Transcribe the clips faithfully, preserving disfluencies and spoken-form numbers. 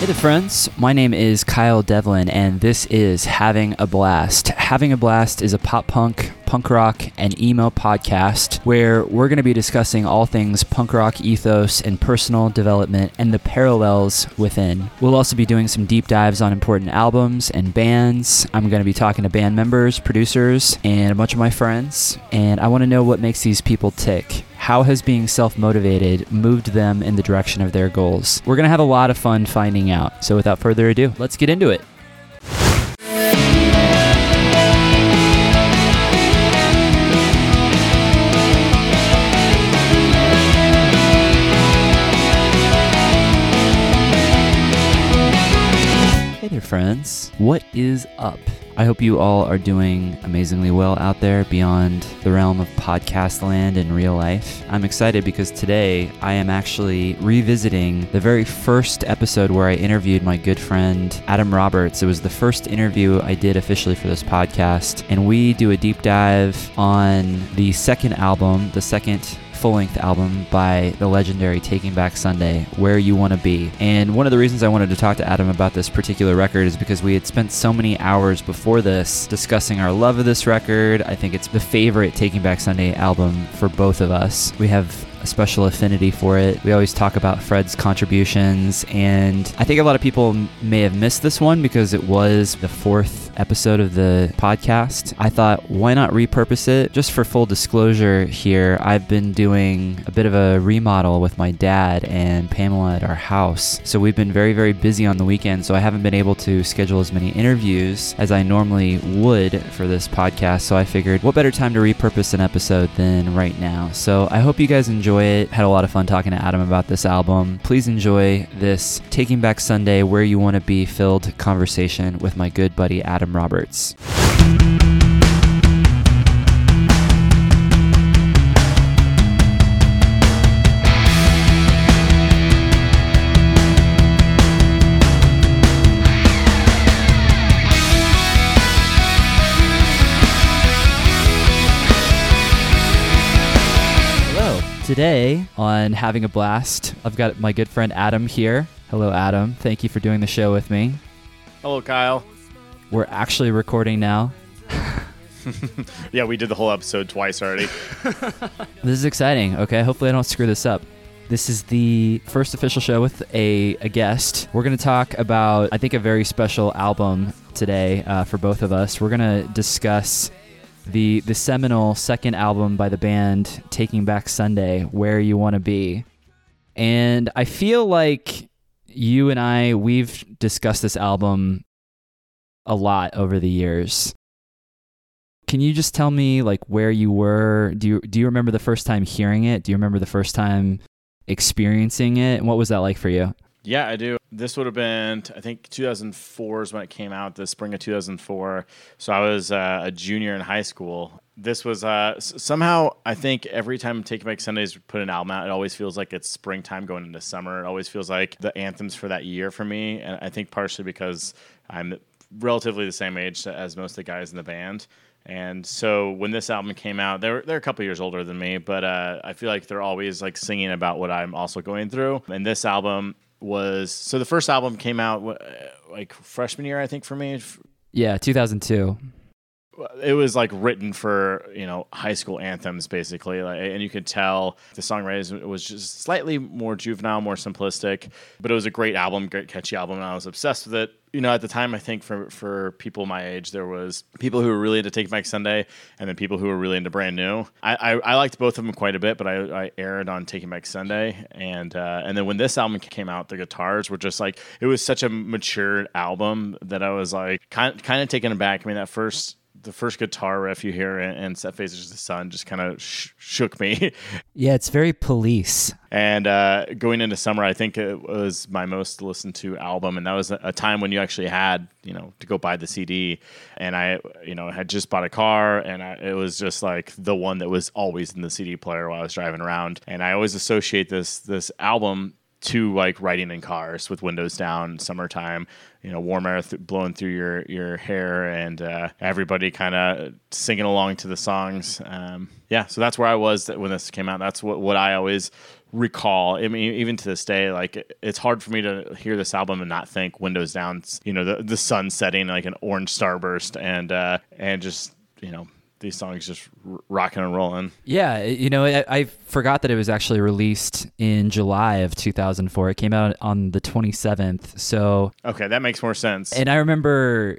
Hey there, friends. My name is Kyle Devlin, and this is Having a Blast. Having a Blast is a pop-punk, punk rock, and emo podcast where we're going to be discussing all things punk rock ethos and personal development and the parallels within. We'll also be doing some deep dives on important albums and bands. I'm going to be talking to band members, producers, and a bunch of my friends, and I want to know what makes these people tick. How has being self-motivated moved them in the direction of their goals? We're going to have a lot of fun finding out. So without further ado, let's get into it. Friends, what is up? I hope you all are doing amazingly well out there beyond the realm of podcast land and real life. I'm excited because today I am actually revisiting the very first episode where I interviewed my good friend Adam Roberts. It was the first interview I did officially for this podcast, and we do a deep dive on the second album, the second full-length album by the legendary Taking Back Sunday, Where You Want to Be. And one of the reasons I wanted to talk to Adam about this particular record is because we had spent so many hours before this discussing our love of this record. I think it's the favorite Taking Back Sunday album for both of us. We have a special affinity for it. We always talk about Fred's contributions, and I think a lot of people may have missed this one because it was the fourth episode of the podcast. I thought, why not repurpose it? Just for full disclosure here, I've been doing a bit of a remodel with my dad and Pamela at our house, so we've been very, very busy on the weekend, so I haven't been able to schedule as many interviews as I normally would for this podcast, so I figured, what better time to repurpose an episode than right now? So I hope you guys enjoy it. Had a lot of fun talking to Adam about this album. Please enjoy this Taking Back Sunday, Where You Want to Be filled conversation with my good buddy Adam Roberts. Today on Having a Blast, I've got my good friend Adam here. Hello, Adam. Thank you for doing the show with me. Hello, Kyle. We're actually recording now. Yeah, we did the whole episode twice already. This is exciting. Okay, hopefully I don't screw this up. This is the first official show with a, a guest. We're going to talk about, I think, a very special album today uh, for both of us. We're going to discuss The the seminal second album by the band, Taking Back Sunday, Where You Want to Be. And I feel like you and I, we've discussed this album a lot over the years. Can you just tell me like where you were? Do you, do you remember the first time hearing it? Do you remember the first time experiencing it? And what was that like for you? Yeah, I do. This would have been, I think, two thousand four is when it came out, the spring of two thousand four. So I was uh, a junior in high school. This was uh, s- somehow, I think, every time Taking Back Sundays put an album out, it always feels like it's springtime going into summer. It always feels like the anthems for that year for me. And I think partially because I'm relatively the same age as most of the guys in the band. And so when this album came out, they're they're a couple years older than me, but uh, I feel like they're always like singing about what I'm also going through. And this album was, so the first album came out like freshman year, I think, for me. Yeah, two thousand two. It was like written for, you know, high school anthems, basically. Like, and you could tell the songwriting was just slightly more juvenile, more simplistic, but it was a great album, great catchy album. And I was obsessed with it. You know, at the time, I think for, for people my age, there was people who were really into Take Back Sunday and then people who were really into Brand New. I, I, I liked both of them quite a bit, but I, I erred on Taking Back Sunday. And uh, and then when this album came out, the guitars were just like, it was such a mature album that I was like kind, kind of taken aback. I mean, that first, the first guitar riff you hear in, in Set Faces to the Sun just kind of sh- shook me. Yeah, it's very Police. And uh, going into summer, I think it was my most listened to album. And that was a time when you actually had, you know, to go buy the C D. And I, you know, had just bought a car, and I, it was just like the one that was always in the C D player while I was driving around. And I always associate this, this album to like riding in cars with windows down, summertime, you know, warm air th- blowing through your, your hair, and uh, everybody kind of singing along to the songs. Um, yeah, so that's where I was when this came out. That's what, what I always recall. I mean, even to this day, like, it's hard for me to hear this album and not think windows down, you know, the, the sun setting, like an orange starburst, and uh, and just, you know, these songs just rocking and rolling. Yeah, you know, I, I forgot that it was actually released in July of two thousand four. It came out on the twenty-seventh. So okay, that makes more sense. And I remember,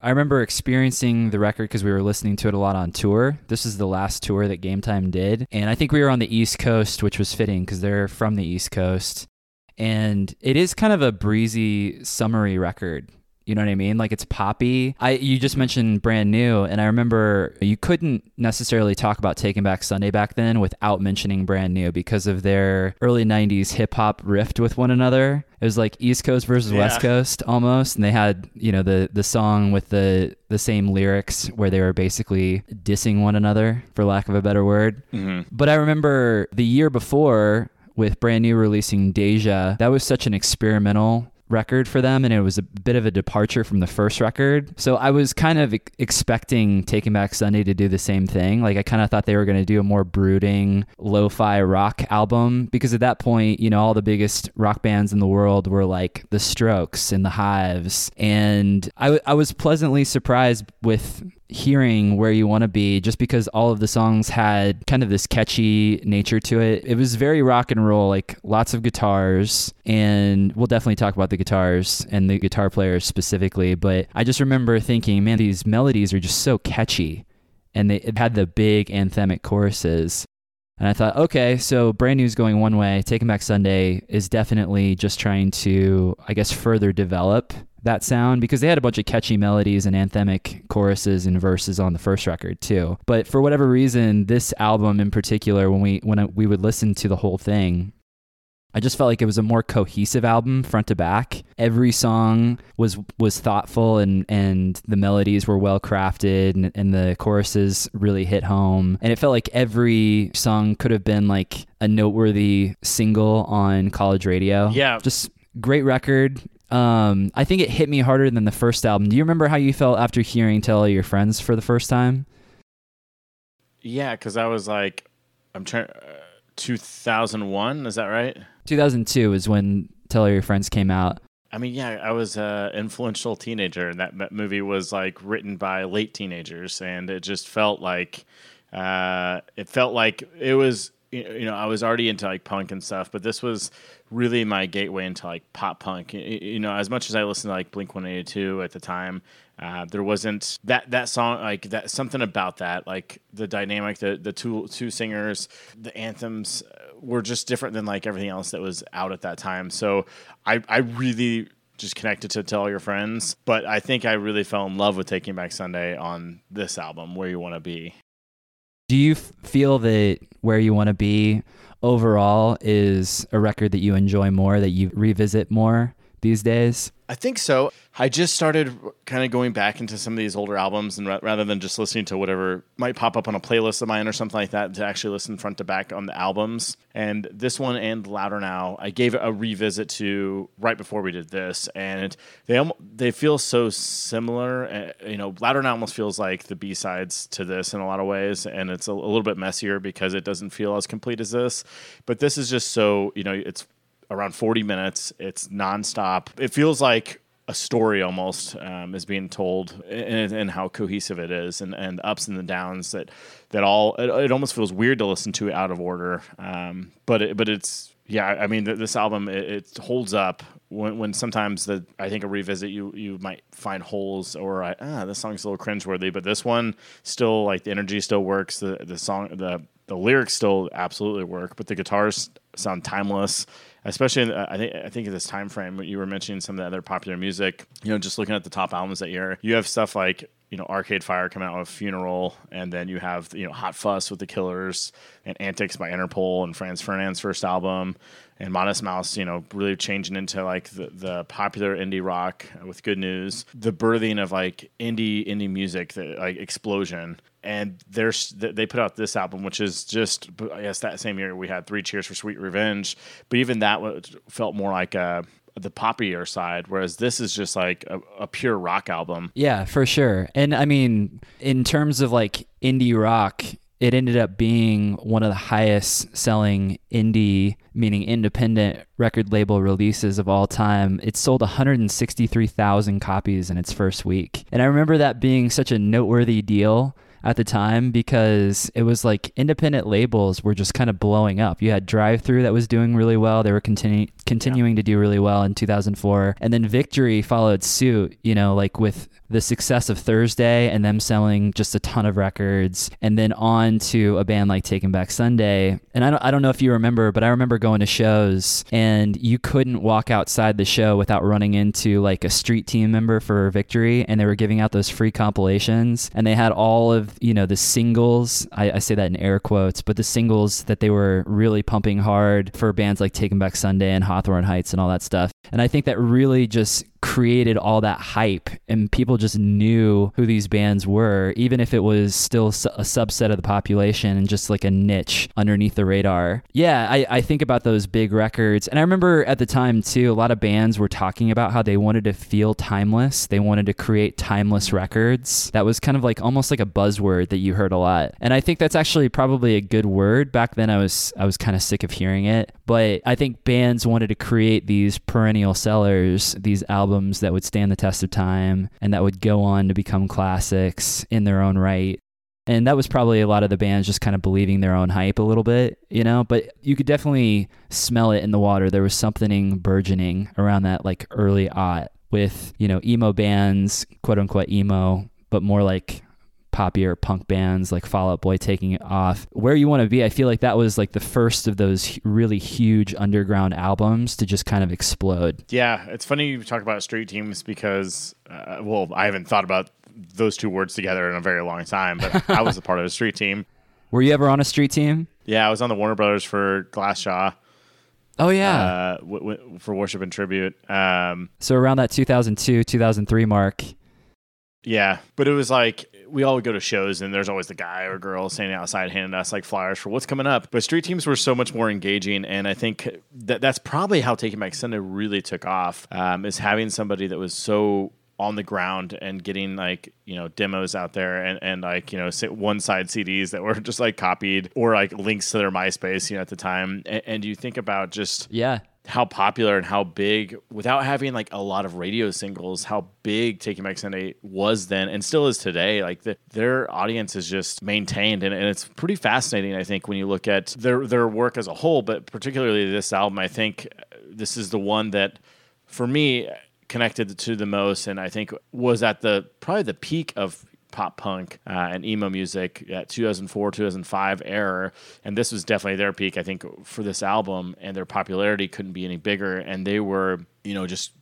I remember experiencing the record because we were listening to it a lot on tour. This is the last tour that Gametime did, and I think we were on the East Coast, which was fitting because they're from the East Coast. And it is kind of a breezy, summery record. You know what I mean? Like, it's poppy. I you just mentioned Brand New, and I remember you couldn't necessarily talk about Taking Back Sunday back then without mentioning Brand New because of their early nineties hip hop rift with one another. It was like East Coast versus yeah. West Coast almost, and they had, you know, the the song with the the same lyrics where they were basically dissing one another, for lack of a better word. Mm-hmm. But I remember the year before with Brand New releasing Deja, that was such an experimental record for them, and it was a bit of a departure from the first record. So I was kind of ex- expecting Taking Back Sunday to do the same thing. Like, I kind of thought they were going to do a more brooding lo-fi rock album, because at that point, you know, all the biggest rock bands in the world were like The Strokes and The Hives. And I, w- I was pleasantly surprised with hearing Where You Want to Be, just because all of the songs had kind of this catchy nature to it. It was very rock and roll, like lots of guitars, and we'll definitely talk about the guitars and the guitar players specifically, but I just remember thinking, man, these melodies are just so catchy, and they it had the big anthemic choruses. And I thought, okay, so Brand New's going one way, Taking Back Sunday is definitely just trying to, I guess, further develop that sound, because they had a bunch of catchy melodies and anthemic choruses and verses on the first record too. But for whatever reason, this album in particular, when we when I, we would listen to the whole thing, I just felt like it was a more cohesive album front to back. Every song was was thoughtful, and, and the melodies were well crafted, and, and the choruses really hit home. And it felt like every song could have been like a noteworthy single on college radio. Yeah. Just great record. Um, I think it hit me harder than the first album. Do you remember how you felt after hearing Tell All Your Friends for the first time? Yeah, because I was like, I'm trying, uh, two thousand one, is that right? two thousand two is when Tell All Your Friends came out. I mean, yeah, I was an influential teenager, and that movie was like written by late teenagers, and it just felt like, uh, it felt like it was, you know, I was already into like punk and stuff, but this was really my gateway into like pop punk. You know, as much as I listened to like Blink one eighty-two at the time, uh, there wasn't that, that song, like that, something about that, like the dynamic, the, the two, two singers, the anthems were just different than like everything else that was out at that time. So I, I really just connected to Tell All Your Friends, but I think I really fell in love with Taking Back Sunday on this album, Where You Want to Be. Do you f- feel that Where You Want to Be overall is a record that you enjoy more, that you revisit more these days? I think so. I just started kind of going back into some of these older albums, and re- rather than just listening to whatever might pop up on a playlist of mine or something like that, to actually listen front to back on the albums. And this one and Louder Now, I gave a revisit to right before we did this, and they almost, they feel so similar. Uh, you know, Louder Now almost feels like the B-sides to this in a lot of ways, and it's a, a little bit messier because it doesn't feel as complete as this. But this is just so, you know, it's around forty minutes. It's nonstop. It feels like a story almost um, is being told, and, and how cohesive it is, and, and ups and the downs that, that all, it, it almost feels weird to listen to out of order. Um, but, it, but it's, yeah, I mean, th- this album, it, it holds up when, when sometimes the, I think a revisit, you, you might find holes, or I, ah, this song's a little cringeworthy, but this one still, like, the energy still works. The, the song, the, the lyrics still absolutely work, but the guitars sound timeless. Especially, in, uh, I think I think in this time frame, you were mentioning some of the other popular music. You know, just looking at the top albums that year, you have stuff like you know, Arcade Fire come out with Funeral, and then you have, you know, Hot Fuss with The Killers and Antics by Interpol and Franz Ferdinand's first album, and Modest Mouse, you know, really changing into like the, the popular indie rock with Good News, the birthing of like indie indie music, the like explosion. And there's they put out this album, which is just, I guess that same year we had Three Cheers for Sweet Revenge, but even that felt more like a the poppier side, whereas this is just like a, a pure rock album. Yeah, for sure. And I mean, in terms of like indie rock, it ended up being one of the highest selling indie, meaning independent, record label releases of all time. It sold one hundred sixty-three thousand copies in its first week. And I remember that being such a noteworthy deal at the time, because it was like independent labels were just kind of blowing up. You had Drive Thru that was doing really well. They were continu- continuing yeah. to do really well in two thousand four. And then Victory followed suit, you know, like with the success of Thursday and them selling just a ton of records, and then on to a band like Taking Back Sunday. And I don't, I don't know if you remember, but I remember going to shows and you couldn't walk outside the show without running into like a street team member for Victory, and they were giving out those free compilations, and they had all of, you know, the singles, I, I say that in air quotes, but the singles that they were really pumping hard for bands like Taking Back Sunday and Hawthorne Heights and all that stuff. And I think that really just created all that hype, and people just knew who these bands were, even if it was still a subset of the population and just like a niche underneath the radar. Yeah, I, I think about those big records. And I remember at the time too, a lot of bands were talking about how they wanted to feel timeless. They wanted to create timeless records. That was kind of like almost like a buzzword that you heard a lot. And I think that's actually probably a good word. Back then I was, I was kind of sick of hearing it, but I think bands wanted to create these perennial sellers, these albums that would stand the test of time and that would go on to become classics in their own right. And that was probably a lot of the bands just kind of believing their own hype a little bit, you know, but you could definitely smell it in the water. There was something burgeoning around that like early aught with, you know, emo bands, quote unquote emo, but more like poppier punk bands like Fall Out Boy taking it off. Where You Want to Be, I feel like that was like the first of those really huge underground albums to just kind of explode. Yeah, it's funny you talk about street teams because, uh, well, I haven't thought about those two words together in a very long time, but I was a part of a street team. Were you ever on a street team? Yeah, I was on the Warner Brothers for Glassjaw. Oh, yeah. Uh, w- w- for Worship and Tribute. Um, so around that two thousand two, two thousand three mark. Yeah, but it was like, we all would go to shows and there's always the guy or girl standing outside handing us like flyers for what's coming up. But street teams were so much more engaging. And I think that that's probably how Taking Back Sunday really took off, um, is having somebody that was so on the ground and getting like, you know, demos out there and, and like, you know, one side C Ds that were just like copied or like links to their MySpace, you know, at the time. And, and you think about just, yeah, how popular and how big, without having like a lot of radio singles, how big Taking Back Sunday was then and still is today. Like the, their audience is just maintained, and, and it's pretty fascinating, I think, when you look at their their work as a whole, but particularly this album. I think this is the one that, for me, connected to the most, and I think was at the probably the peak of pop punk uh, and emo music at two thousand four, two thousand five era, and this was definitely their peak, I think, for this album, and their popularity couldn't be any bigger, and they were, you know, just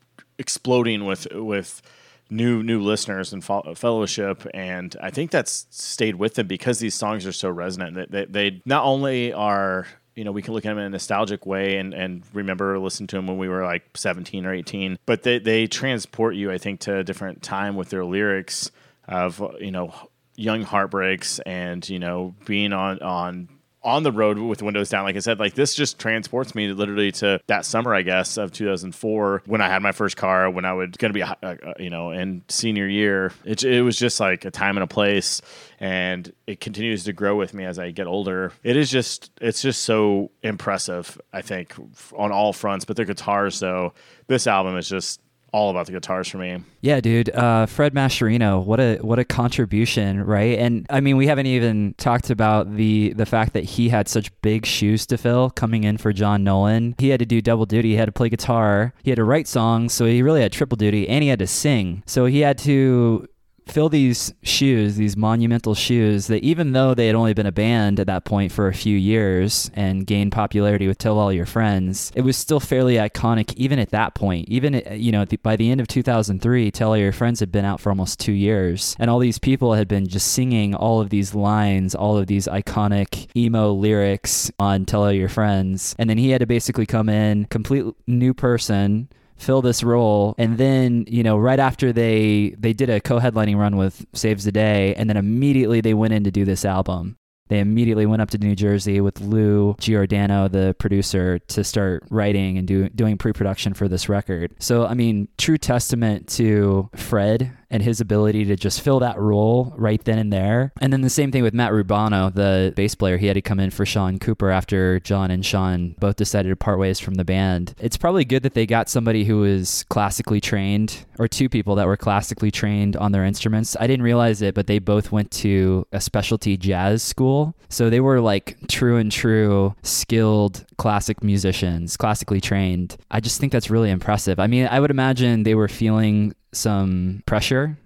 exploding with with new new listeners and fo- fellowship, and I think that's stayed with them because these songs are so resonant that they, they, they not only are, you know, we can look at them in a nostalgic way and, and remember listening to them when we were like seventeen or eighteen, but they, they transport you, I think, to a different time with their lyrics of, you know, young heartbreaks and, you know, being on, on, on the road with windows down. Like I said, like this just transports me literally to that summer, I guess, of two thousand four when I had my first car, when I was going to be, uh, you know, in senior year. It, it was just like a time and a place, and it continues to grow with me as I get older. It is just, it's just so impressive, I think, on all fronts, but the guitars, though, this album is just all about the guitars for me. Yeah, dude. Uh, Fred Mascherino, what a what a contribution, right? And I mean, we haven't even talked about the the fact that he had such big shoes to fill coming in for John Nolan. He had to do double duty. He had to play guitar. He had to write songs. So he really had triple duty, and he had to sing. So he had to fill these shoes, these monumental shoes, that even though they had only been a band at that point for a few years and gained popularity with Tell All Your Friends, it was still fairly iconic even at that point. Even, you know, by the end of two thousand three, Tell All Your Friends had been out for almost two years, and all these people had been just singing all of these lines, all of these iconic emo lyrics on Tell All Your Friends. And then he had to basically come in, complete new person, fill this role. And then, you know, right after they they did a co-headlining run with Saves the Day, and then immediately they went in to do this album. They immediately went up to New Jersey with Lou Giordano, the producer, to start writing and do, doing pre-production for this record. So, I mean, true testament to Fred and his ability to just fill that role right then and there. And then the same thing with Matt Rubano, the bass player. He had to come in for Sean Cooper after John and Sean both decided to part ways from the band. It's probably good that they got somebody who was classically trained, or two people that were classically trained on their instruments. I didn't realize it, but they both went to a specialty jazz school. So they were like true and true skilled classic musicians, classically trained. I just think that's really impressive. I mean, I would imagine they were feeling some pressure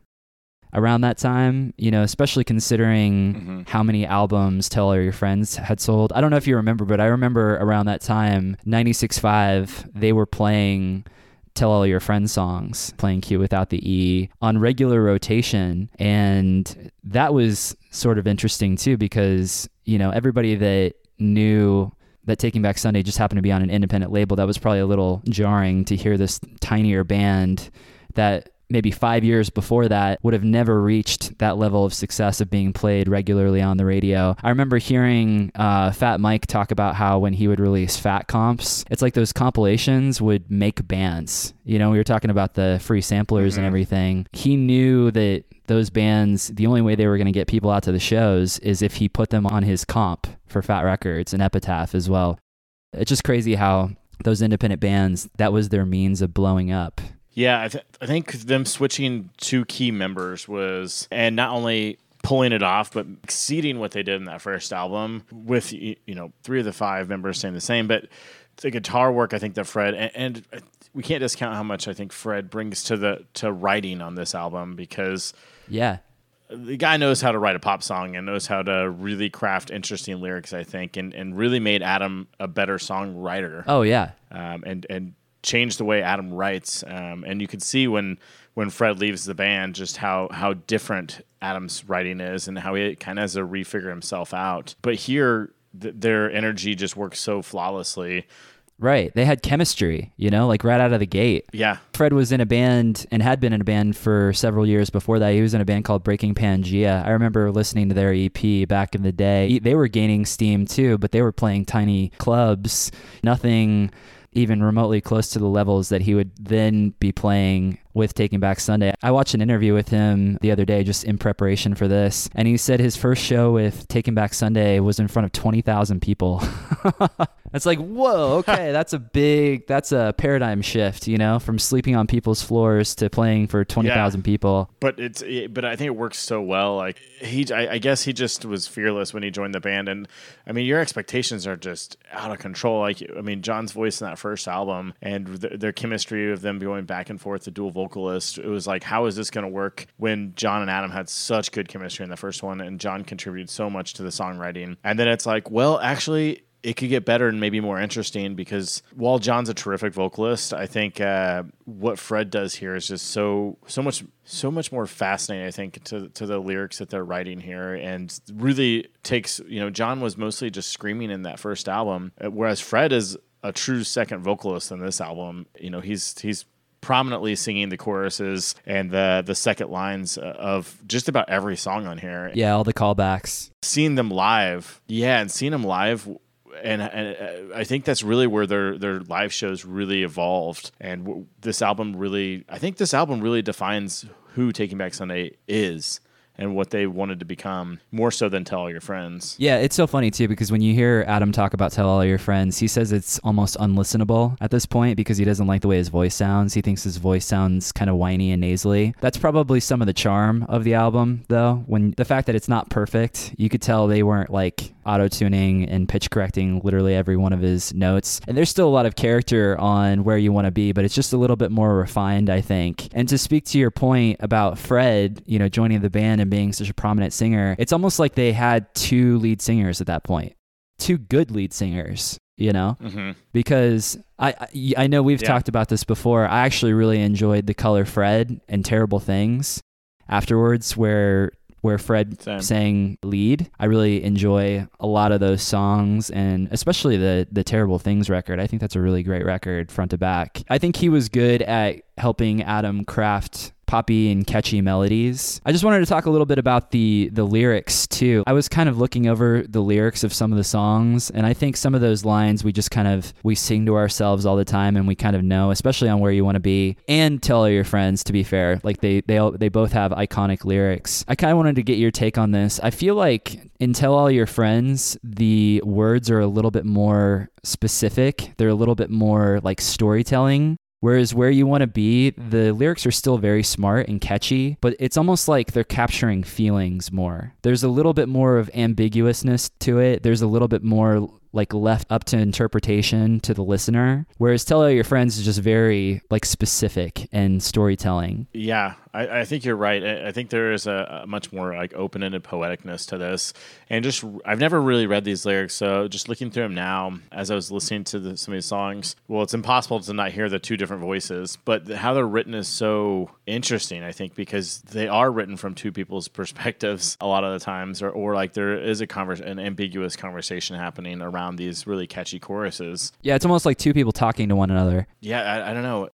around that time, you know, especially considering mm-hmm. how many albums Tell All Your Friends had sold. I don't know if you remember, but I remember around that time, ninety-six point five, they were playing Tell All Your Friends songs, playing Q Without the E, on regular rotation. And that was sort of interesting too, because, you know, everybody that knew that Taking Back Sunday just happened to be on an independent label, that was probably a little jarring to hear this tinier band that maybe five years before that would have never reached that level of success of being played regularly on the radio. I remember hearing uh, Fat Mike talk about how when he would release Fat Comps, it's like those compilations would make bands. You know, we were talking about the free samplers mm-hmm. and everything. He knew that those bands, the only way they were going to get people out to the shows is if he put them on his comp for Fat Records and Epitaph as well. It's just crazy how those independent bands, that was their means of blowing up. Yeah, I, th- I think them switching two key members was, and not only pulling it off, but exceeding what they did in that first album with, you know, three of the five members staying the same. But the guitar work, I think that Fred, and, and we can't discount how much I think Fred brings to the to writing on this album, because yeah, the guy knows how to write a pop song and knows how to really craft interesting lyrics, I think, and, and really made Adam a better songwriter. Oh, yeah. Um, and, and, changed the way Adam writes, um, and you can see when when Fred leaves the band just how how different Adam's writing is and how he kind of has to refigure himself out. But here, th- their energy just works so flawlessly. Right, they had chemistry, you know, like right out of the gate. Yeah, Fred was in a band and had been in a band for several years before that. He was in a band called Breaking Pangea. I remember listening to their E P back in the day. They were gaining steam too, but they were playing tiny clubs, nothing even remotely close to the levels that he would then be playing with Taking Back Sunday. I watched an interview with him the other day just in preparation for this, and he said his first show with Taking Back Sunday was in front of twenty thousand people. That's like, whoa, okay, that's a big, that's a paradigm shift, you know, from sleeping on people's floors to playing for twenty thousand yeah. people. But it's, but I think it works so well. Like he, I, I guess he just was fearless when he joined the band, and I mean, your expectations are just out of control. Like, I mean, John's voice in that first album and th- their chemistry of them going back and forth, the dual vocal. Vocalist, it was like, how is this going to work when John and Adam had such good chemistry in the first one, and John contributed so much to the songwriting? And then it's like, well, actually, it could get better and maybe more interesting, because while John's a terrific vocalist, I think uh, what Fred does here is just so so much so much more fascinating, I think, to to the lyrics that they're writing here, and really takes, you know, John was mostly just screaming in that first album, whereas Fred is a true second vocalist in this album. You know, he's he's prominently singing the choruses and the the second lines of just about every song on here. Yeah, all the callbacks. Seeing them live, yeah, and seeing them live, and, and I think that's really where their their live shows really evolved. And this album really, I think this album really defines who Taking Back Sunday is and what they wanted to become, more so than Tell All Your Friends. Yeah, it's so funny too, because when you hear Adam talk about Tell All Your Friends, he says it's almost unlistenable at this point because he doesn't like the way his voice sounds. He thinks his voice sounds kind of whiny and nasally. That's probably some of the charm of the album, though, when the fact that it's not perfect, you could tell they weren't like auto-tuning and pitch correcting literally every one of his notes. And there's still a lot of character on Where You Want to Be, but it's just a little bit more refined, I think. And to speak to your point about Fred, you know, joining the band and being such a prominent singer, it's almost like they had two lead singers at that point, two good lead singers, you know, mm-hmm. because I I know we've yeah. talked about this before. I actually really enjoyed The Color Fred and Terrible Things afterwards, where where Fred Same. sang lead. I really enjoy a lot of those songs, and especially the the Terrible Things record. I think that's a really great record front to back. I think he was good at helping Adam craft poppy and catchy melodies. I just wanted to talk a little bit about the the lyrics too. I was kind of looking over the lyrics of some of the songs, and I think some of those lines we just kind of we sing to ourselves all the time, and we kind of know, especially on Where You Want to Be and Tell All Your Friends, to be fair. Like they they all, they both have iconic lyrics. I kind of wanted to get your take on this. I feel like in Tell All Your Friends, the words are a little bit more specific. They're a little bit more like storytelling. Whereas Where You Want to Be, the lyrics are still very smart and catchy, but it's almost like they're capturing feelings more. There's a little bit more of ambiguousness to it. There's a little bit more like left up to interpretation to the listener. Whereas Tell All Your Friends is just very like specific and storytelling. Yeah, I, I think you're right. I, I think there is a, a much more like open-ended poeticness to this. And just, I've never really read these lyrics, so just looking through them now, as I was listening to the, some of these songs, well, it's impossible to not hear the two different voices, but how they're written is so interesting, I think, because they are written from two people's perspectives a lot of the times, or, or like there is a converse, an ambiguous conversation happening around these really catchy choruses. Yeah, it's almost like two people talking to one another. Yeah, I, I don't know.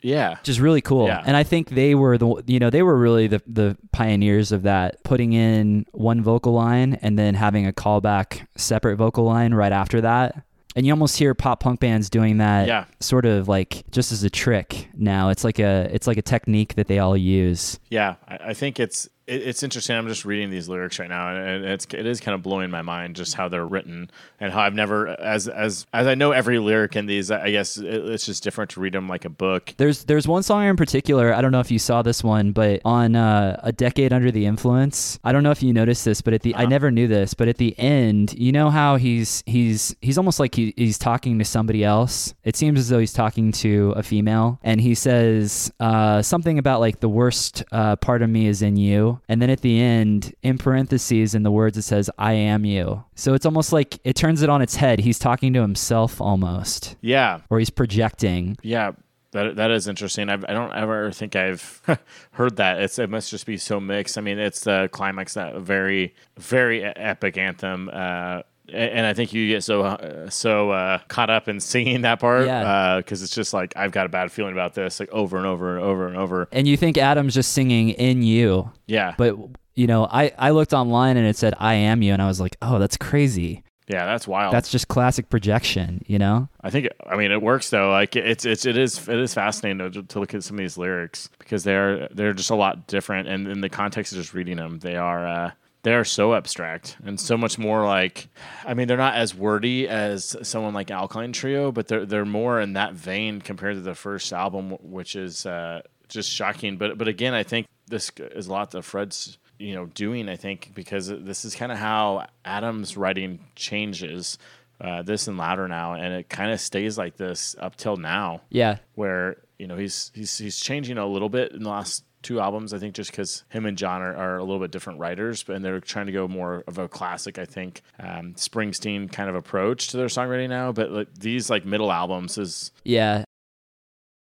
Yeah. Just really cool. Yeah. And I think they were the, you know, they were really the, the pioneers of that, putting in one vocal line and then having a callback separate vocal line right after that. And you almost hear pop punk bands doing that yeah. sort of like just as a trick now. It's like a, it's like a technique that they all use. Yeah. I, I think it's, it's interesting. I'm just reading these lyrics right now, and it's it is kind of blowing my mind just how they're written and how I've never, as as as I know every lyric in these. I guess it's just different to read them like a book. There's there's one song in particular. I don't know if you saw this one, but on uh, A Decade Under the Influence. I don't know if you noticed this, but at the uh-huh. I never knew this, but at the end, you know how he's he's he's almost like he, he's talking to somebody else. It seems as though he's talking to a female, and he says uh, something about like the worst uh, part of me is in you. And then at the end, in parentheses in the words, it says, I am you. So it's almost like it turns it on its head. He's talking to himself almost. Yeah. Or he's projecting. Yeah. That that is interesting. I've, I don't ever think I've heard that. It's it must just be so mixed. I mean, it's the climax, that very, very epic anthem. Uh, and I think you get so uh, so uh, caught up in singing that part yeah. uh, because it's just like, I've got a bad feeling about this, like over and over and over and over. And you think Adam's just singing in you. Yeah. But, you know, I, I looked online and it said, I am you. And I was like, oh, that's crazy. Yeah, that's wild. That's just classic projection, you know? I think, I mean, it works though. Like it's, it's, it is, it is fascinating to, to look at some of these lyrics because they're, they're just a lot different. And in the context of just reading them, they are, uh, they're so abstract and so much more like, I mean, they're not as wordy as someone like Alkaline Trio, but they're they're more in that vein compared to the first album, which is uh, just shocking. But but again, I think this is a lot that Fred's you know doing. I think because this is kind of how Adam's writing changes. Uh, this and Louder Now, and it kind of stays like this up till now. Yeah, where you know he's he's he's changing a little bit in the last two albums, I think, just because him and John are, are a little bit different writers, but, and they're trying to go more of a classic, I think, um, Springsteen kind of approach to their songwriting now, but like, these like middle albums is... Yeah.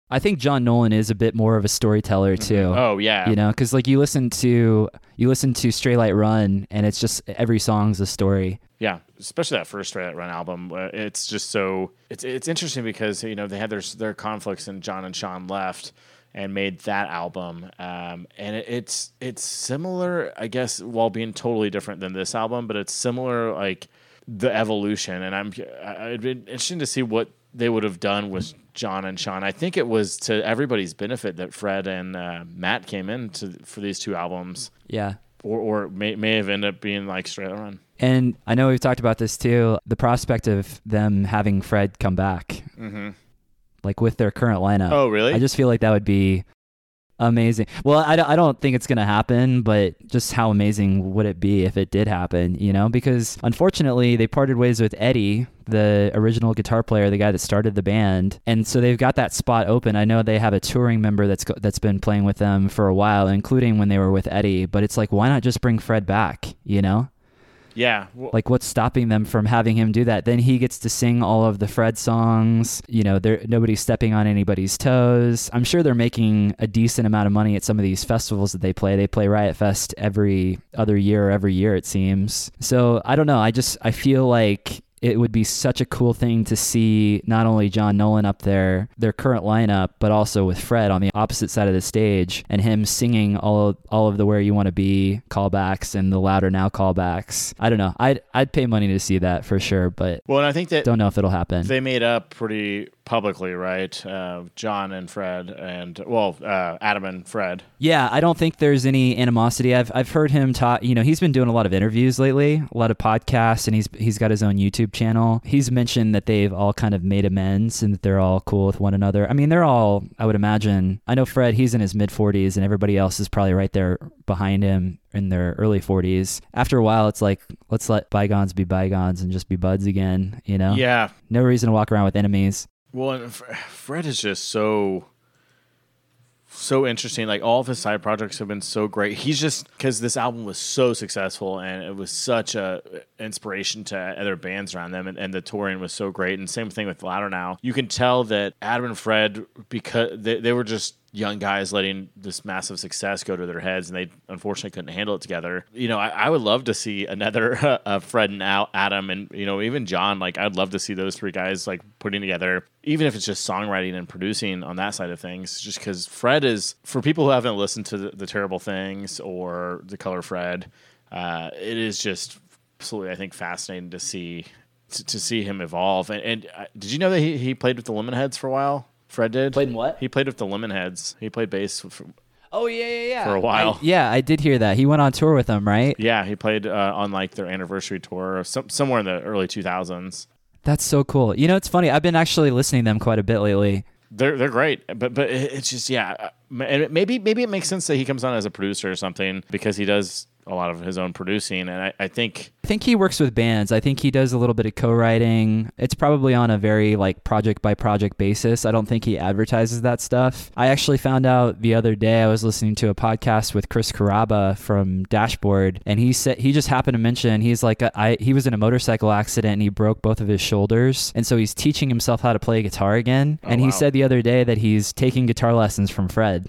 I think John Nolan is a bit more of a storyteller too. Mm-hmm. Oh yeah. You know, because like you listen to you listen to Straylight Run, and it's just every song's a story. Yeah, especially that first Straylight Run album. Uh, it's just so it's it's interesting because you know they had their their conflicts, and John and Sean left and made that album. Um, and it, it's it's similar, I guess, while being totally different than this album, but it's similar, like, the evolution. And I'm I, it'd be interesting to see what they would have done with John and Sean. I think it was to everybody's benefit that Fred and uh, Matt came in to, for these two albums. Yeah. Or, or it may, may have ended up being, like, Straight Run. And I know we've talked about this, too, the prospect of them having Fred come back. Mm-hmm. Like with their current lineup. Oh, really? I just feel like that would be amazing. Well, I, I don't think it's going to happen, but just how amazing would it be if it did happen, you know? Because unfortunately, they parted ways with Eddie, the original guitar player, the guy that started the band. And so they've got that spot open. I know they have a touring member that's that's been playing with them for a while, including when they were with Eddie. But it's like, why not just bring Fred back, you know? Yeah. Well, like, what's stopping them from having him do that? Then he gets to sing all of the Fred songs. You know, there nobody's stepping on anybody's toes. I'm sure they're making a decent amount of money at some of these festivals that they play. They play Riot Fest every other year, or every year it seems. So I don't know. I just, I feel like it would be such a cool thing to see not only John Nolan up there, their current lineup, but also with Fred on the opposite side of the stage and him singing all of, all of the Where You Want to Be callbacks and the Louder Now callbacks. I don't know. I'd, I'd pay money to see that for sure, but well, and I think that don't know if it'll happen. They made up pretty publicly, right? Uh, John and Fred and, well, uh, Adam and Fred. Yeah, I don't think there's any animosity. I've I've heard him talk, you know, he's been doing a lot of interviews lately, a lot of podcasts, and he's he's got his own YouTube channel. He's mentioned that they've all kind of made amends and that they're all cool with one another. I mean, they're all, I would imagine, I know Fred, he's in his mid forties and everybody else is probably right there behind him in their early forties. After a while, it's like, let's let bygones be bygones and just be buds again, you know? Yeah. No reason to walk around with enemies. Well, and Fred is just so, so interesting. Like, all of his side projects have been so great. He's just, because this album was so successful and it was such a inspiration to other bands around them, and, and the touring was so great. And same thing with Louder Now. You can tell that Adam and Fred, because they, they were just young guys letting this massive success go to their heads, and they unfortunately couldn't handle it together. You know, I, I would love to see another uh, uh, Fred and Al, Adam and, you know, even John. Like, I'd love to see those three guys, like, putting together, even if it's just songwriting and producing on that side of things, just because Fred is, for people who haven't listened to the, the Terrible Things or The Color Fred, uh, it is just absolutely, I think, fascinating to see, to, to see him evolve. And, and uh, did you know that he, he played with the Lemonheads for a while? Fred did? Played in what? He played with the Lemonheads. He played bass for, oh, yeah, yeah, yeah. for a while. I, yeah, I did hear that. He went on tour with them, right? Yeah, he played uh, on like their anniversary tour or some, somewhere in the early two thousands. That's so cool. You know, it's funny. I've been actually listening to them quite a bit lately. They're they're great, but but it's just, yeah. And maybe, maybe it makes sense that he comes on as a producer or something, because he does a lot of his own producing, and I, I think I think he works with bands. I think he does a little bit of co-writing. It's probably on a very like project by project basis. I don't think he advertises that stuff. I actually found out the other day, I was listening to a podcast with Chris Caraba from Dashboard, and he said he just happened to mention he's like a, I he was in a motorcycle accident and he broke both of his shoulders, and so he's teaching himself how to play guitar again. Oh, and wow. He said the other day that he's taking guitar lessons from Fred.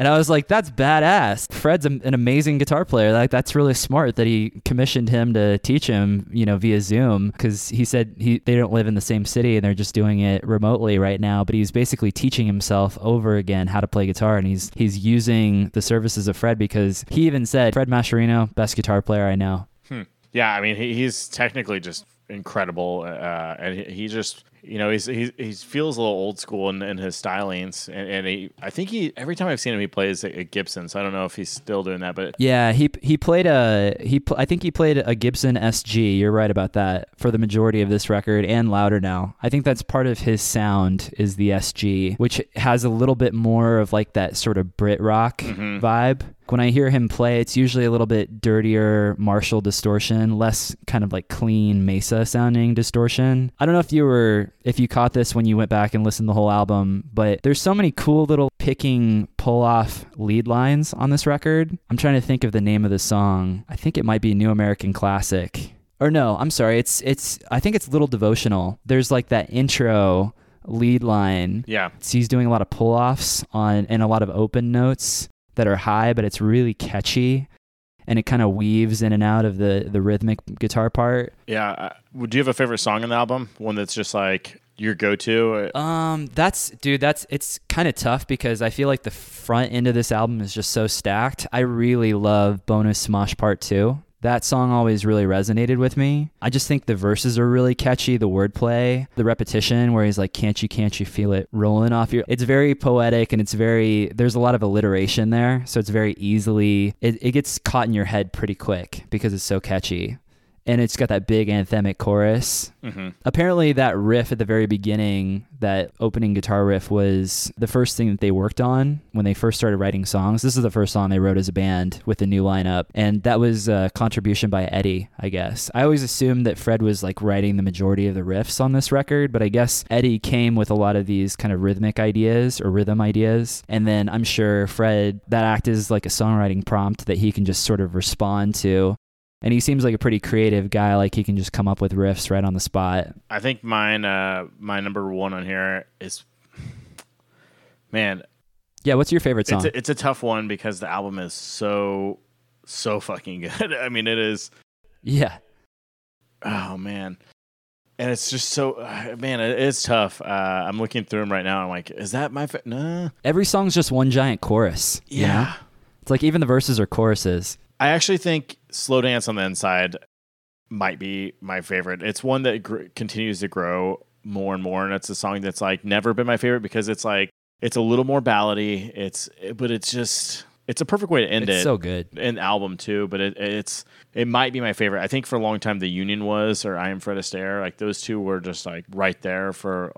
And I was like, that's badass. Fred's an amazing guitar player. Like, that's really smart that he commissioned him to teach him, you know, via Zoom, because he said he they don't live in the same city and they're just doing it remotely right now. But he's basically teaching himself over again how to play guitar, and he's he's using the services of Fred, because he even said, Fred Mascherino, best guitar player I know. Hmm. Yeah, I mean, he, he's technically just incredible, uh, and he, he just... You know, he's, he's he feels a little old school in, in his stylings, and, and he I think he every time I've seen him he plays a, a Gibson. So I don't know if he's still doing that, but yeah, he he played a he I think he played a Gibson S G. You're right about that for the majority of this record and Louder Now. I think that's part of his sound is the S G, which has a little bit more of like that sort of Brit rock mm-hmm. vibe. When I hear him play, it's usually a little bit dirtier Marshall distortion, less kind of like clean Mesa sounding distortion. I don't know if you were if you caught this when you went back and listened to the whole album, but there's so many cool little picking pull off lead lines on this record. I'm trying to think of the name of the song. I think it might be New American Classic. Or no, I'm sorry. It's it's I think it's Little Devotional. There's like that intro lead line. Yeah. So he's doing a lot of pull offs on and a lot of open notes that are high, but it's really catchy, and it kind of weaves in and out of the the rhythmic guitar part. Yeah. Would you have a favorite song on the album? One that's just like your go-to? Um, that's dude. That's it's kind of tough because I feel like the front end of this album is just so stacked. I really love Bonus Smosh Part Two. That song always really resonated with me. I just think the verses are really catchy, the wordplay, the repetition where he's like, can't you, can't you feel it rolling off your... It's very poetic, and it's very... There's a lot of alliteration there, so it's very easily... It, it gets caught in your head pretty quick because it's so catchy. and it's got that big anthemic chorus. Mm-hmm. Apparently that riff at the very beginning, that opening guitar riff, was the first thing that they worked on when they first started writing songs. This is the first song they wrote as a band with the new lineup, and that was a contribution by Eddie, I guess. I always assumed that Fred was like writing the majority of the riffs on this record, but I guess Eddie came with a lot of these kind of rhythmic ideas or rhythm ideas, and then I'm sure Fred, that act is like a songwriting prompt that he can just sort of respond to. And he seems like a pretty creative guy. Like, he can just come up with riffs right on the spot. I think mine, uh, my number one on here is, man. Yeah, what's your favorite song? It's a, it's a tough one because the album is so, so fucking good. I mean, it is. Yeah. Oh, man. And it's just so, uh, man, it is tough. Uh, I'm looking through them right now. I'm like, is that my favorite? Nah. Every song's just one giant chorus. Yeah. You know? It's like even the verses are choruses. I actually think Slow Dance on the Inside might be my favorite. It's one that gr- continues to grow more and more, and it's a song that's like never been my favorite because it's like it's a little more ballady. It's it, but it's just it's a perfect way to end it. It's so good, an album too. But it it's it might be my favorite. I think for a long time The Union was, or I Am Fred Astaire. Like those two were just like right there for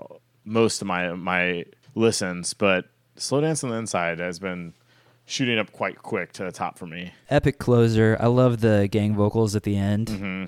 most of my my listens. But Slow Dance on the Inside has been shooting up quite quick to the top for me. Epic closer. I love the gang vocals at the end. Mm-hmm.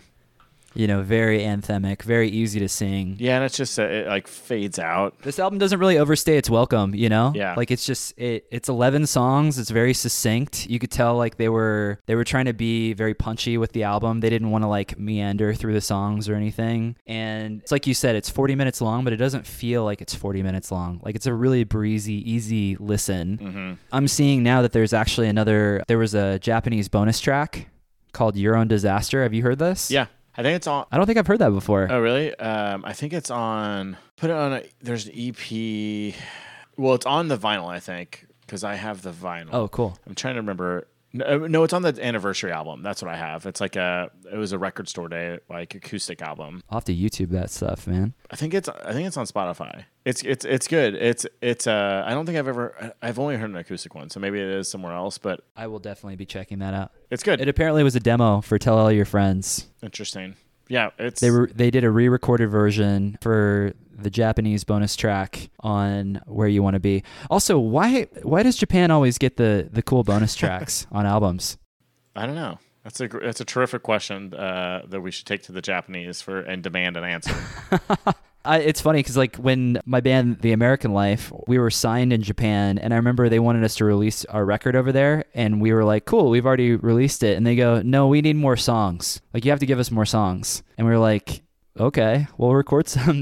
You know, very anthemic, very easy to sing. Yeah, and it's just, uh, it like fades out. This album doesn't really overstay its welcome, you know? Yeah. Like it's just, it, it's eleven songs. It's very succinct. You could tell like they were, they were trying to be very punchy with the album. They didn't want to like meander through the songs or anything. And it's like you said, it's forty minutes long, but it doesn't feel like it's forty minutes long. Like it's a really breezy, easy listen. Mm-hmm. I'm seeing now that there's actually another, there was a Japanese bonus track called Your Own Disaster. Have you heard this? Yeah. I think it's on... I don't think I've heard that before. Oh, really? Um, I think it's on... Put it on a... There's an E P... Well, it's on the vinyl, I think, because I have the vinyl. Oh, cool. I'm trying to remember... No, no, it's on the anniversary album. That's what I have. It's like a... It was a record store day, like, acoustic album. I'll have to YouTube that stuff, man. I think it's I think it's on Spotify. It's it's it's good. It's... it's. Uh, I don't think I've ever... I've only heard an acoustic one, so maybe it is somewhere else, but... I will definitely be checking that out. It's good. It apparently was a demo for Tell All Your Friends. Interesting. Yeah, it's... They were, they did a re-recorded version for the Japanese bonus track on Where You Want to Be. Also, why why does Japan always get the, the cool bonus tracks on albums? I don't know. That's a that's a terrific question uh, that we should take to the Japanese for and demand an answer. I, it's funny because like when my band, The American Life, we were signed in Japan, and I remember they wanted us to release our record over there, and we were like, cool, we've already released it. And they go, no, we need more songs. Like, you have to give us more songs. And we were like, okay, we'll record some.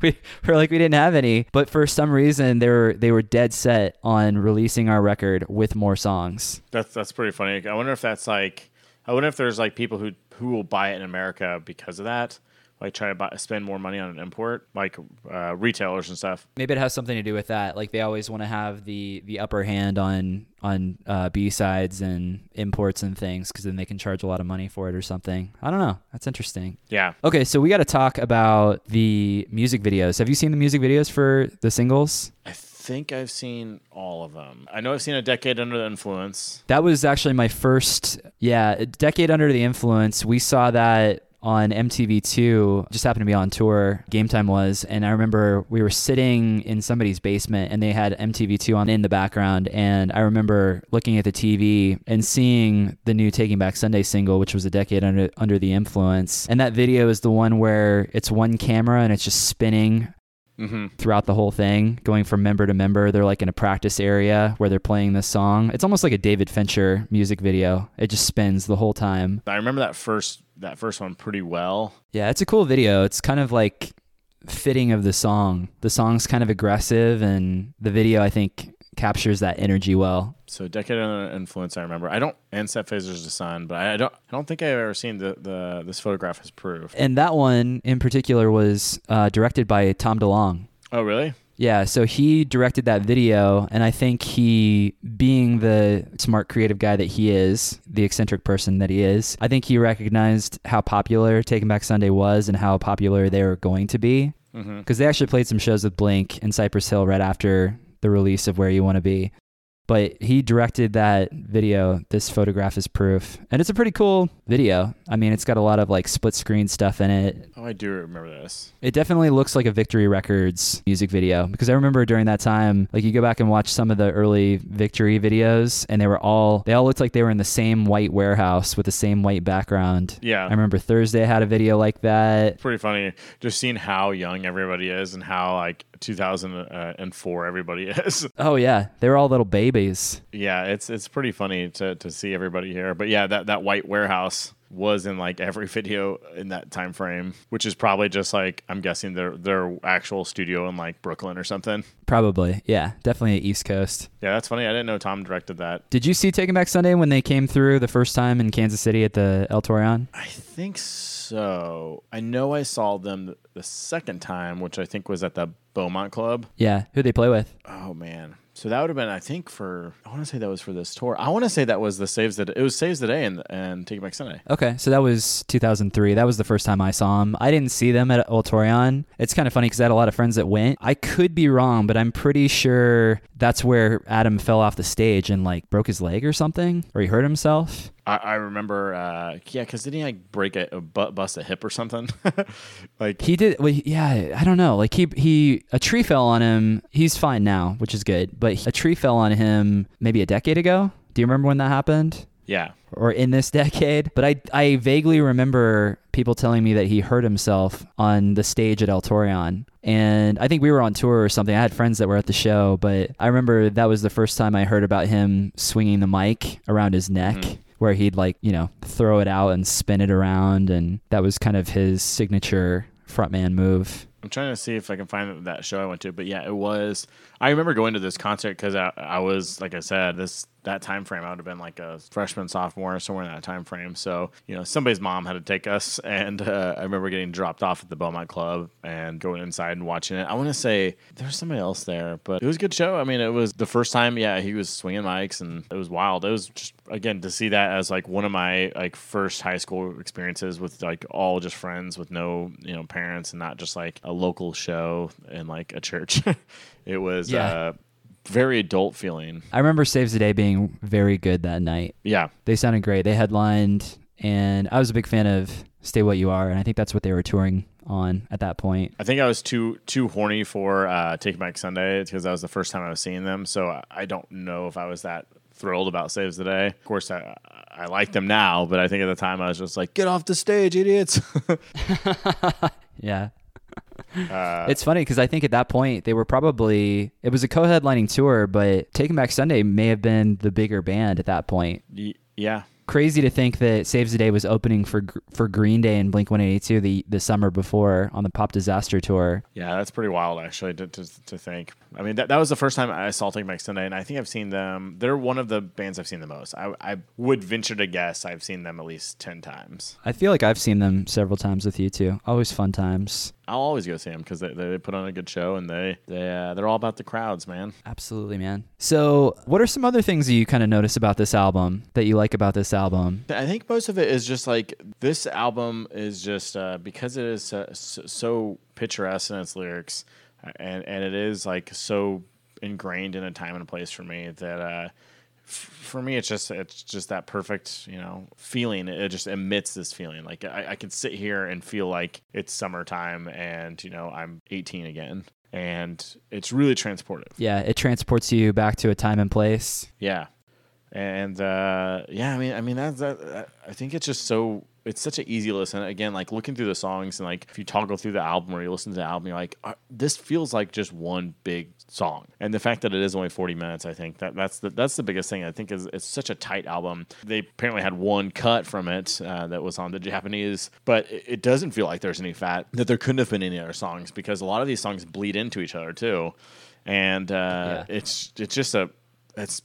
we were like, we didn't have any. But for some reason, they were, they were dead set on releasing our record with more songs. That's, that's pretty funny. I wonder if that's like, I wonder if there's like people who, who will buy it in America because of that. Like try to buy, spend more money on an import, like uh, retailers and stuff. Maybe it has something to do with that. Like they always want to have the, the upper hand on on uh, B-sides and imports and things because then they can charge a lot of money for it or something. I don't know. That's interesting. Yeah. Okay, so we got to talk about the music videos. Have you seen the music videos for the singles? I think I've seen all of them. I know I've seen A Decade Under the Influence. That was actually my first, yeah, A Decade Under the Influence. We saw that on M T V two, just happened to be on tour, Gametime was, and I remember we were sitting in somebody's basement and they had M T V two on in the background, and I remember looking at the T V and seeing the new Taking Back Sunday single, which was A Decade Under, under the Influence, and that video is the one where it's one camera and it's just spinning mm-hmm. throughout the whole thing, going from member to member. They're like in a practice area where they're playing this song. It's almost like a David Fincher music video. It just spins the whole time. I remember that first that first one pretty well. Yeah, it's a cool video. It's kind of like fitting of the song. The song's kind of aggressive, and the video, I think, captures that energy well. So Decade Under Influence, I remember. I don't, and Set Phasers to Sun, but I don't I don't think I've ever seen the, the this photograph has proved. And that one in particular was uh, directed by Tom DeLonge. Oh, really? Yeah, so he directed that video, and I think he, being the smart creative guy that he is, the eccentric person that he is, I think he recognized how popular Taking Back Sunday was and how popular they were going to be. Because mm-hmm. they actually played some shows with Blink and Cypress Hill right after the release of Where You Want to Be. But he directed that video, This Photograph is Proof. And it's a pretty cool video. I mean, it's got a lot of like split screen stuff in it. Oh, I do remember this. It definitely looks like a Victory Records music video, because I remember during that time, like you go back and watch some of the early Victory videos and they were all, they all looked like they were in the same white warehouse with the same white background. Yeah. I remember Thursday had a video like that. It's pretty funny. Just seeing how young everybody is and how like two thousand four everybody is. Oh yeah. They were all little babies. Yeah, it's it's pretty funny to, to see everybody here. But yeah, that, that white warehouse was in like every video in that time frame, which is probably just like, I'm guessing their their actual studio in like Brooklyn or something. Probably. Yeah, definitely the East Coast. Yeah, that's funny. I didn't know Tom directed that. Did you see Taking Back Sunday when they came through the first time in Kansas City at the El Torreon? I think so. I know I saw them the second time, which I think was at the Beaumont Club. Yeah, who'd they play with? Oh, man. So that would have been, I think, for, I want to say that was for this tour. I want to say that was the Saves the Day. It was Saves the Day and, and Taking Back Sunday. Okay, so that was two thousand three. That was the first time I saw them. I didn't see them at El Torreon. It's kind of funny because I had a lot of friends that went. I could be wrong, but I'm pretty sure that's where Adam fell off the stage and like broke his leg or something, or he hurt himself. I, I remember, uh, yeah, because didn't he like break a, a butt, bust a hip or something? Like he did, well, yeah, I don't know. Like he, he, a tree fell on him. He's fine now, which is good. But he, a tree fell on him maybe a decade ago. Do you remember when that happened? Yeah. Or in this decade. But I, I vaguely remember people telling me that he hurt himself on the stage at El Torreon. And I think we were on tour or something. I had friends that were at the show, but I remember that was the first time I heard about him swinging the mic around his neck. Mm. Where he'd like, you know, throw it out and spin it around. And that was kind of his signature frontman move. I'm trying to see if I can find that show I went to. But yeah, it was, I remember going to this concert because I, I was, like I said, this that time frame, I would have been like a freshman, sophomore, somewhere in that time frame. So, you know, somebody's mom had to take us. And uh, I remember getting dropped off at the Beaumont Club and going inside and watching it. I want to say there was somebody else there, but it was a good show. I mean, it was the first time, yeah, he was swinging mics and it was wild. It was just, again, to see that as like one of my like first high school experiences with like all just friends with no, you know, parents and not just like a local show and like a church. It was yeah. uh, very adult feeling. I remember Saves the Day being very good that night. Yeah. They sounded great. They headlined, and I was a big fan of Stay What You Are, and I think that's what they were touring on at that point. I think I was too too horny for uh, Take Back Sunday because that was the first time I was seeing them, so I don't know if I was that thrilled about Saves the Day. Of course, I, I like them now, but I think at the time I was just like, get off the stage, idiots. Yeah. Uh, it's funny because I think at that point they were probably, it was a co-headlining tour, but Taking Back Sunday may have been the bigger band at that point. Y- yeah. Crazy to think that Saves the Day was opening for for Green Day and Blink one eighty-two the, the summer before on the Pop Disaster Tour. Yeah, that's pretty wild, actually, to to, to think. I mean, that, that was the first time I saw Taking Back Sunday, and I think I've seen them. They're one of the bands I've seen the most. I, I would venture to guess I've seen them at least ten times. I feel like I've seen them several times with you, too. Always fun times. I'll always go see them because they, they put on a good show, and they, they, uh, they're all about the crowds, man. Absolutely, man. So what are some other things that you kind of notice about this album that you like about this album? I think most of it is just like this album is just uh, because it is so, so picturesque in its lyrics, and, and it is like so ingrained in a time and a place for me that uh, for me, it's just it's just that perfect, you know, feeling. It just emits this feeling. Like I, I can sit here and feel like it's summertime and, you know, I'm eighteen again. And it's really transportive. Yeah, it transports you back to a time and place. Yeah. And uh, yeah, I mean, I mean, that's that, I think it's just so, it's such an easy listen. Again, like looking through the songs and like if you toggle through the album or you listen to the album, you're like, this feels like just one big song. And the fact that it is only forty minutes, I think that that's the that's the biggest thing. I think is it's such a tight album. They apparently had one cut from it uh, that was on the Japanese, but it, it doesn't feel like there's any fat that there couldn't have been any other songs because a lot of these songs bleed into each other too, and uh, yeah. it's it's just a it's.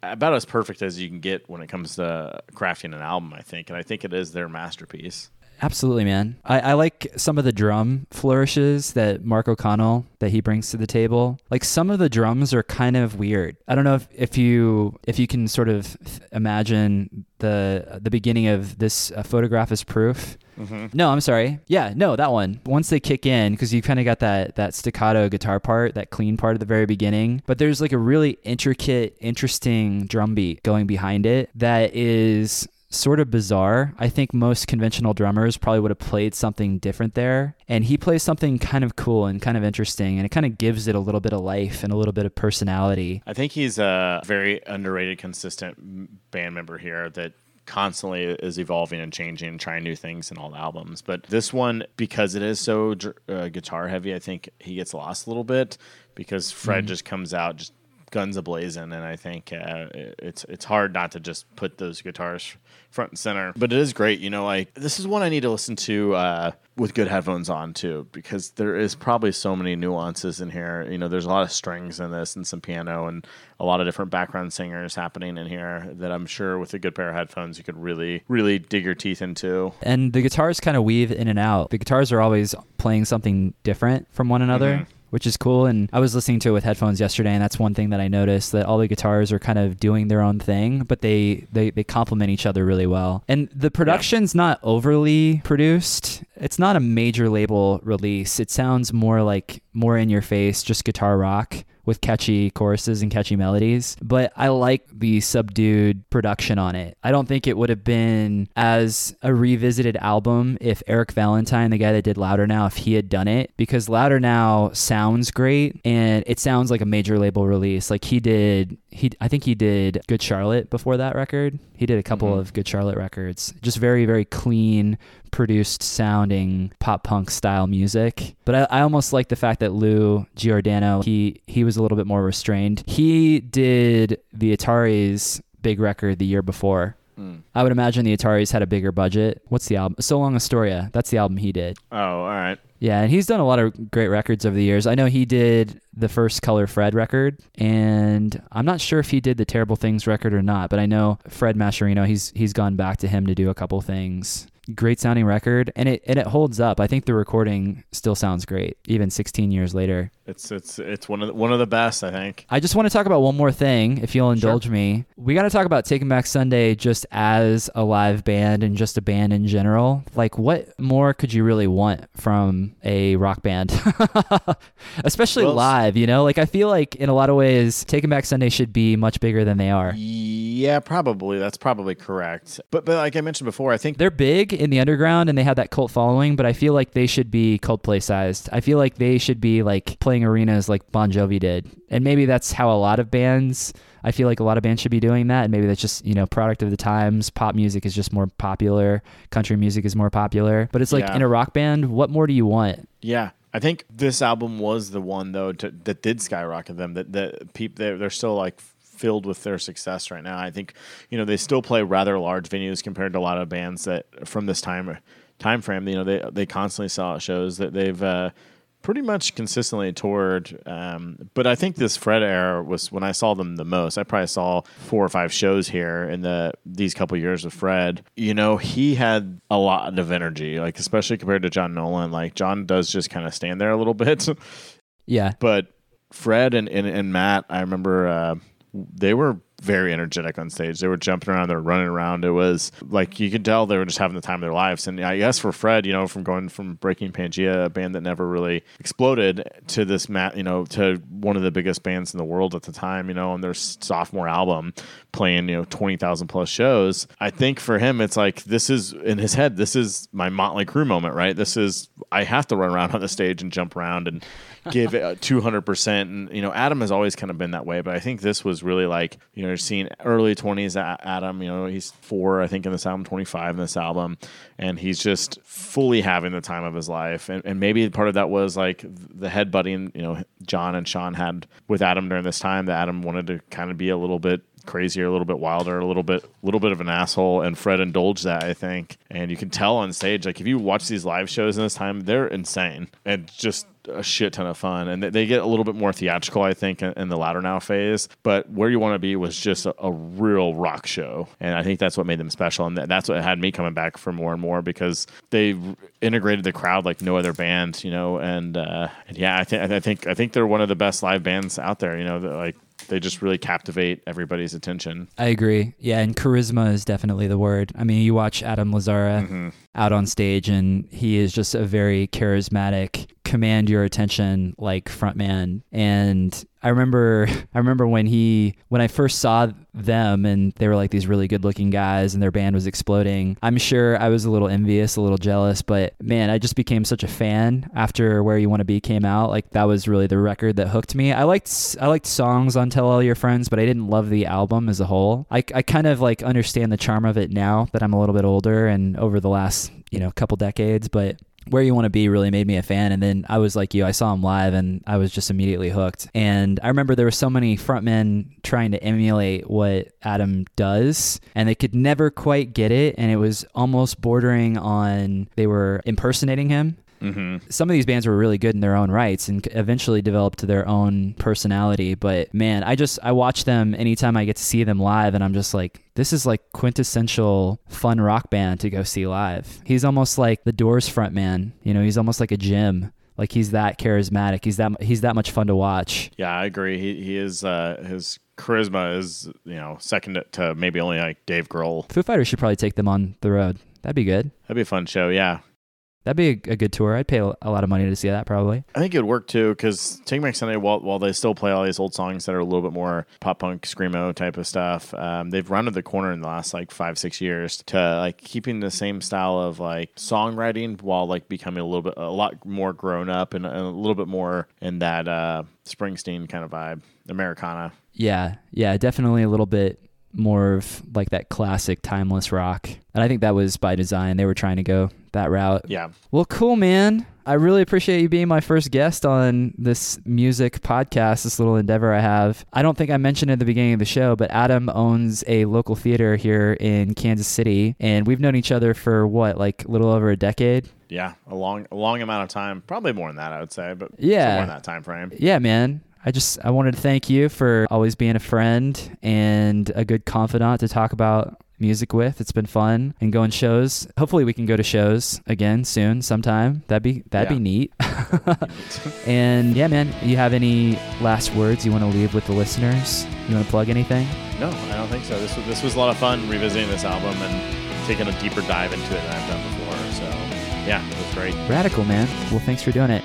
about as perfect as you can get when it comes to crafting an album, I think. And I think it is their masterpiece. Absolutely, man. I, I like some of the drum flourishes that Mark O'Connell, that he brings to the table. Like some of the drums are kind of weird. I don't know if, if you if you can sort of imagine the the beginning of this uh, Photograph is Proof. Mm-hmm. No, I'm sorry. Yeah, no, that one. Once they kick in, because you kind of got that that staccato guitar part, that clean part at the very beginning. But there's like a really intricate, interesting drum beat going behind it that is sort of bizarre. I think most conventional drummers probably would have played something different there. And he plays something kind of cool and kind of interesting, and it kind of gives it a little bit of life and a little bit of personality. I think he's a very underrated, consistent band member here that constantly is evolving and changing and trying new things in all the albums. But this one, because it is so uh, guitar heavy, I think he gets lost a little bit because Fred mm. just comes out just guns a-blazing, and I think uh, it's it's hard not to just put those guitars front and center. But it is great, you know, like, this is one I need to listen to uh, with good headphones on, too, because there is probably so many nuances in here. You know, there's a lot of strings in this and some piano and a lot of different background singers happening in here that I'm sure with a good pair of headphones you could really, really dig your teeth into. And the guitars kind of weave in and out. The guitars are always playing something different from one another. Mm-hmm. Which is cool. And I was listening to it with headphones yesterday, and that's one thing that I noticed, that all the guitars are kind of doing their own thing, but they, they, they complement each other really well. And the production's yeah. not overly produced. It's not a major label release. It sounds more like more in your face, just guitar rock with catchy choruses and catchy melodies. But I like the subdued production on it. I don't think it would have been as a revisited album if Eric Valentine, the guy that did Louder Now, if he had done it, because Louder Now sounds great and it sounds like a major label release. Like he did, he I think he did Good Charlotte before that record. He did a couple mm-hmm. of Good Charlotte records. Just very, very clean, produced sounding pop punk style music. But I, I almost like the fact that Lou Giordano, he he was a little bit more restrained. He did the Atari's big record the year before. Mm. I would imagine the Atari's had a bigger budget. What's the album? So Long Astoria. That's the album he did. Oh, all right. Yeah, and he's done a lot of great records over the years. I know he did the first Color Fred record, and I'm not sure if he did the Terrible Things record or not, but I know Fred Mascherino, he's he's gone back to him to do a couple things. Great sounding record, and it and it holds up. I think the recording still sounds great, even sixteen years later. It's it's it's one of the, one of the best, I think. I just want to talk about one more thing, if you'll indulge sure. me. We got to talk about Taking Back Sunday just as a live band and just a band in general. Like, what more could you really want from a rock band, especially well, live? You know, like I feel like in a lot of ways, Taking Back Sunday should be much bigger than they are. Yeah, probably. That's probably correct. But but like I mentioned before, I think they're big in the underground and they have that cult following, but I feel like they should be Coldplay sized. I feel like they should be like playing arenas like Bon Jovi did. And maybe that's how a lot of bands, I feel like a lot of bands should be doing that. And maybe that's just, you know, product of the times. Pop music is just more popular. Country music is more popular. But it's like yeah. in a rock band, what more do you want? Yeah. I think this album was the one, though, to, that did skyrocket them. That, that peop, they're, they're still like filled with their success right now. I think, you know, they still play rather large venues compared to a lot of bands that from this time time frame, you know, they, they constantly sell out shows that they've uh, pretty much consistently toured. Um, but I think this Fred era was when I saw them the most. I probably saw four or five shows here in the these couple years with Fred. You know, he had a lot of energy, like especially compared to John Nolan. Like John does just kind of stand there a little bit. Yeah. But Fred and, and, and Matt, I remember... Uh, they were very energetic on stage. They were jumping around. They were running around. It was like you could tell they were just having the time of their lives. And I guess for Fred, you know, from going from Breaking Pangea, a band that never really exploded, to this, mat, you know, to one of the biggest bands in the world at the time, you know, on their sophomore album, playing, you know, twenty thousand plus shows. I think for him, it's like this is in his head. This is my Motley Crue moment, right? This is I have to run around on the stage and jump around and give it two hundred percent. And, you know, Adam has always kind of been that way, but I think this was really like, you know, you're seeing early twenties Adam, you know, he's four, I think, in this album, twenty-five in this album, and he's just fully having the time of his life. And, and maybe part of that was like the headbutting, you know, John and Sean had with Adam during this time that Adam wanted to kind of be a little bit crazier, a little bit wilder, a little bit little bit of an asshole, and Fred indulged that, I think. And you can tell on stage, like, if you watch these live shows in this time, they're insane and just a shit ton of fun. And they get a little bit more theatrical, I think, in the Louder Now phase. But Where You Want to Be was just a, a real rock show. And I think that's what made them special. And that's what had me coming back for more and more, because they integrated the crowd like no other band, you know? And, uh, and yeah, I think, I think, I think they're one of the best live bands out there, you know, like, they just really captivate everybody's attention. I agree. Yeah, and charisma is definitely the word. I mean, you watch Adam Lazzara mm-hmm. out on stage, and he is just a very charismatic, command your attention, like, frontman. And I remember, I remember when he, when I first saw them, and they were like these really good-looking guys, and their band was exploding. I'm sure I was a little envious, a little jealous, but man, I just became such a fan after Where You Want to Be came out. Like, that was really the record that hooked me. I liked, I liked songs on Tell All Your Friends, but I didn't love the album as a whole. I, I kind of like understand the charm of it now that I'm a little bit older and over the last, you know, couple decades, but Where You Want to Be really made me a fan. And then I was like you, I saw him live and I was just immediately hooked. And I remember there were so many frontmen trying to emulate what Adam does, and they could never quite get it. And it was almost bordering on, they were impersonating him. Mm-hmm. Some of these bands were really good in their own rights and eventually developed their own personality. But man, I just, I watch them anytime I get to see them live, and I'm just like, this is like quintessential fun rock band to go see live. He's almost like the Doors frontman, you know, he's almost like a Jim. Like, he's that charismatic. He's that, he's that much fun to watch. Yeah, I agree. He, he is, uh, his charisma is, you know, second to maybe only like Dave Grohl. Foo Fighters should probably take them on the road. That'd be good. That'd be a fun show. Yeah. That'd be a, a good tour. I'd pay a, a lot of money to see that, probably. I think it would work, too, because Taking Back Sunday, while, while they still play all these old songs that are a little bit more pop-punk, screamo type of stuff, um, they've rounded the corner in the last, like, five, six years to, like, keeping the same style of, like, songwriting while, like, becoming a little bit, a lot more grown up and, and a little bit more in that uh, Springsteen kind of vibe, Americana. Yeah, yeah, definitely a little bit more of like that classic timeless rock. And I think that was by design. They were trying to go that route. Yeah. Well, cool, man. I really appreciate you being my first guest on this music podcast, this little endeavor I have. I don't think I mentioned at the beginning of the show, but Adam owns a local theater here in Kansas City, and we've known each other for what, like a little over a decade? Yeah, a long, a long amount of time. Probably more than that, I would say, but yeah, more in that time frame. Yeah, man. I just, I wanted to thank you for always being a friend and a good confidant to talk about music with. It's been fun, and going shows. Hopefully we can go to shows again soon sometime. That'd be, that'd yeah. be neat. And yeah, man, you have any last words you want to leave with the listeners? You want to plug anything? No, I don't think so. This was, this was a lot of fun revisiting this album and taking a deeper dive into it than I've done before. So yeah, it was great. Radical, man. Well, thanks for doing it.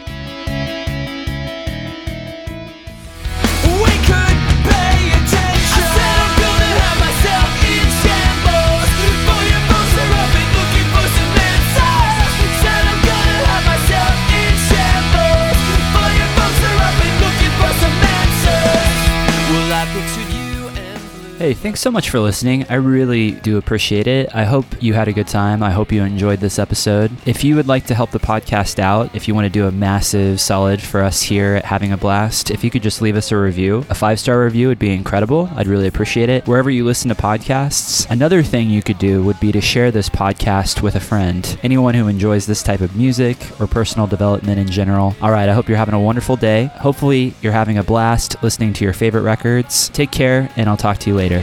Hey, thanks so much for listening. I really do appreciate it. I hope you had a good time. I hope you enjoyed this episode. If you would like to help the podcast out, if you want to do a massive solid for us here at Having a Blast, if you could just leave us a review, a five-star review would be incredible. I'd really appreciate it. Wherever you listen to podcasts, another thing you could do would be to share this podcast with a friend, anyone who enjoys this type of music or personal development in general. All right, I hope you're having a wonderful day. Hopefully, you're having a blast listening to your favorite records. Take care, and I'll talk to you later. So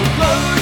close.